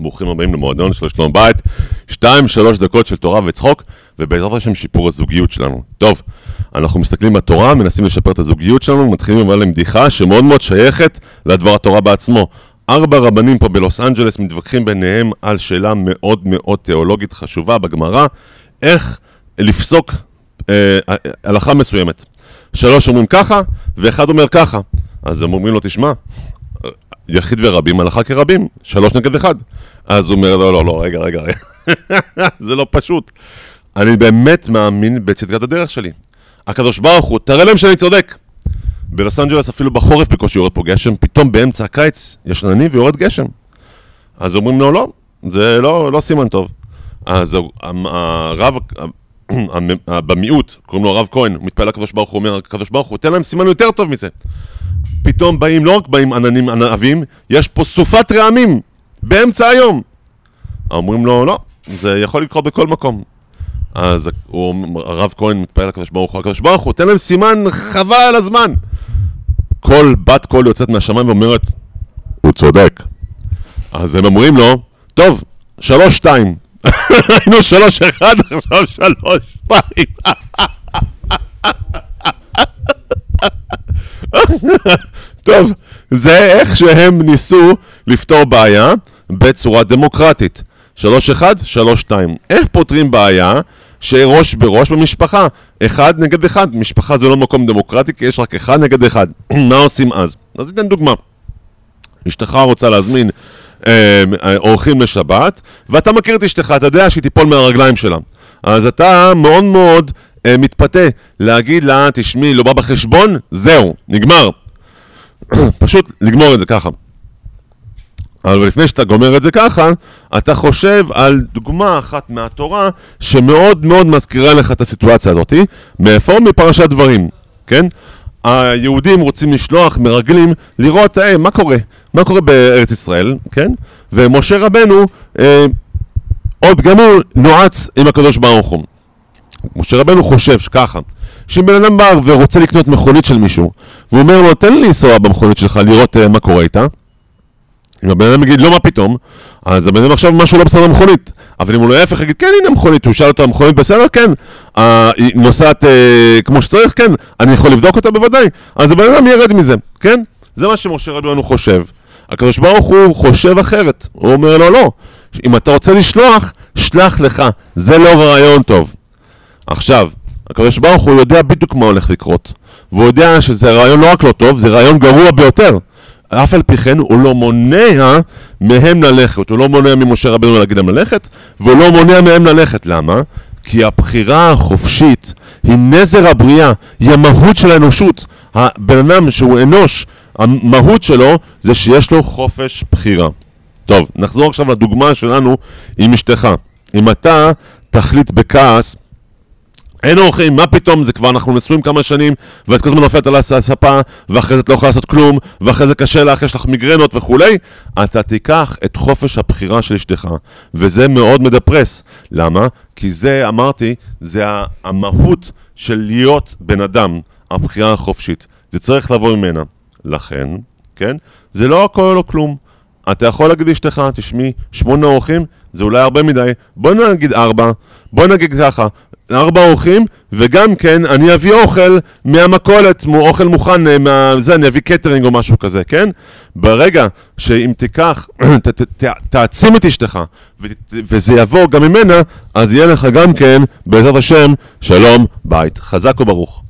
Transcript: ברוכים הבאים למועדון של שלום בית, 2-3 דקות של תורה וצחוק, ובעזרת השם שיפור הזוגיות שלנו. טוב, אנחנו מסתכלים בתורה, מנסים לשפר את הזוגיות שלנו, מתחילים אבל עם בדיחה שמאוד מאוד שייכת לדבר התורה בעצמו. 4 רבנים פה בלוס אנג'לס מתווכחים ביניהם על שאלה מאוד מאוד תיאולוגית חשובה בגמרא, איך לפסוק הלכה מסוימת. 3 אומרים ככה, ואחד אומר ככה. אז הם אומרים לו, תשמע, יחיד ורבים, הלכה כרבים, 3-1. אז הוא אומר, לא, רגע. זה לא פשוט. אני באמת מאמין בצדקת הדרך שלי. הקדוש ברוך הוא, תראה להם שאני צודק. בלוס אנג'לס אפילו בחורף בקושי יורד פה גשם, פתאום באמצע הקיץ יש עננים ויורד גשם. אז אומרים לו, לא, זה לא סימן טוב. אז הרב, במיעוט, קוראים לו הרב כהן, הוא מתפעל לקדוש ברוך הוא, אומר, הקדוש ברוך הוא, תן להם סימן יותר טוב מזה. פתאום באים, לא רק באים עננים ענבים, יש פה סופת רעמים, באמצע היום. אומרים לו, לא, זה יכול לקרות בכל מקום. אז הרב כהן מתפעל לקדוש ברוך הוא, הקדוש ברוך הוא, תן להם סימן חבל הזמן. כל בת קול יוצאת מהשמיים ואומרת, הוא צודק. אז הם אומרים לו, טוב, 3-2. היינו 3-1, עכשיו 3-2. טוב, זה איך שהם ניסו לפתור בעיה בצורה דמוקרטית. 3-1, 3-2. איך פותרים בעיה שראש בראש במשפחה? 1-1. משפחה זה לא מקום דמוקרטי, כי יש רק 1-1. מה עושים אז? אז ניתן דוגמה. אשתך רוצה להזמין אורחים לשבת, ואתה מכיר את אשתך, אתה יודע שהיא תיפול מהרגליים שלה. אז אתה מאוד מאוד מתפתה להגיד לה, תשמעי, לא בא בחשבון, זהו, נגמר. פשוט לגמור את זה ככה. אבל לפני שאתה גומר את זה ככה, אתה חושב על דוגמה אחת מהתורה שמאוד מאוד מזכירה לך את הסיטואציה הזאת, מאיפה? מפרשת דברים, כן? היהודים רוצים לשלוח מרגלים לראות, מה קורה? מה קורה בארץ ישראל, כן? ומשה רבנו, עוד גם הוא נועץ עם הקדוש ברוך הוא. משה רבנו חושב שככה, שאם בן אדם בא ורוצה לקנות מכונית של מישהו, והוא אומר לו, תן לי לנסוע במכונית שלך לראות מה קורה איתה, אם הבן אדם יגיד, לא מה פתאום, אז הבן אדם עכשיו משהו לא בסדר במכונית, אבל אם הוא לא יהפך, יגיד, כן, הנה מכונית, הוא שאל אותו, המכונית בסדר, כן, היא נוסעת כמו שצריך, כן, אני יכול לבדוק אותה בוודאי, אז הבן אדם ירד מזה, כן? זה מה שמשה רבנו חושב. הקדוש ברוך הוא חושב אחרת, הוא אומר לו, לא, אם אתה רוצה לשלוח, שלח לך, זה לא רעיון טוב. עכשיו, הקדוש ברוך הוא יודע בדיוק מה הולך לקרות, והוא יודע שזה רעיון לא רק לא טוב, זה רעיון גרוע ביותר. אף על פי כן, הוא לא מונע מהם ללכת, הוא לא מונע ממשה רבנו להגיד להם ללכת, והוא לא מונע מהם ללכת. למה? כי הבחירה החופשית היא נזר הבריאה, היא המהות של האנושות. הבן אדם שהוא אנוש, המהות שלו זה שיש לו חופש בחירה. טוב, נחזור עכשיו לדוגמה שלנו עם אשתך. אם אתה תחליט בכעס, אין אורחים, מה פתאום, זה כבר אנחנו נשואים כמה שנים, ואת כל הזמן נופלת על הספה, ואחרי זה אתה לא יכולה לעשות כלום, ואחרי זה קשה לך, יש לך מיגרנות וכולי, אתה תיקח את חופש הבחירה של אשתך, וזה מאוד מדפרס. למה? כי זה, אמרתי, זה המהות של להיות בן אדם, הבחירה החופשית. זה צריך לבוא ממנה. לכן, כן? זה לא הכל או כלום. אתה יכול להגיד אשתך, תשמעי, 8 אורחים, זה אולי הרבה מדי, בוא נגיד 4, בוא נגיד ככה, 4 אורחים, וגם כן, אני אביא אוכל מהמכולת, אוכל מוכן, אני אביא קטרינג או משהו כזה, כן? ברגע שאם תיקח, תעצים את אשתך, וזה יבוא גם ממנה, אז יהיה לך גם כן, בעזרת השם, שלום בית. חזק וברוך.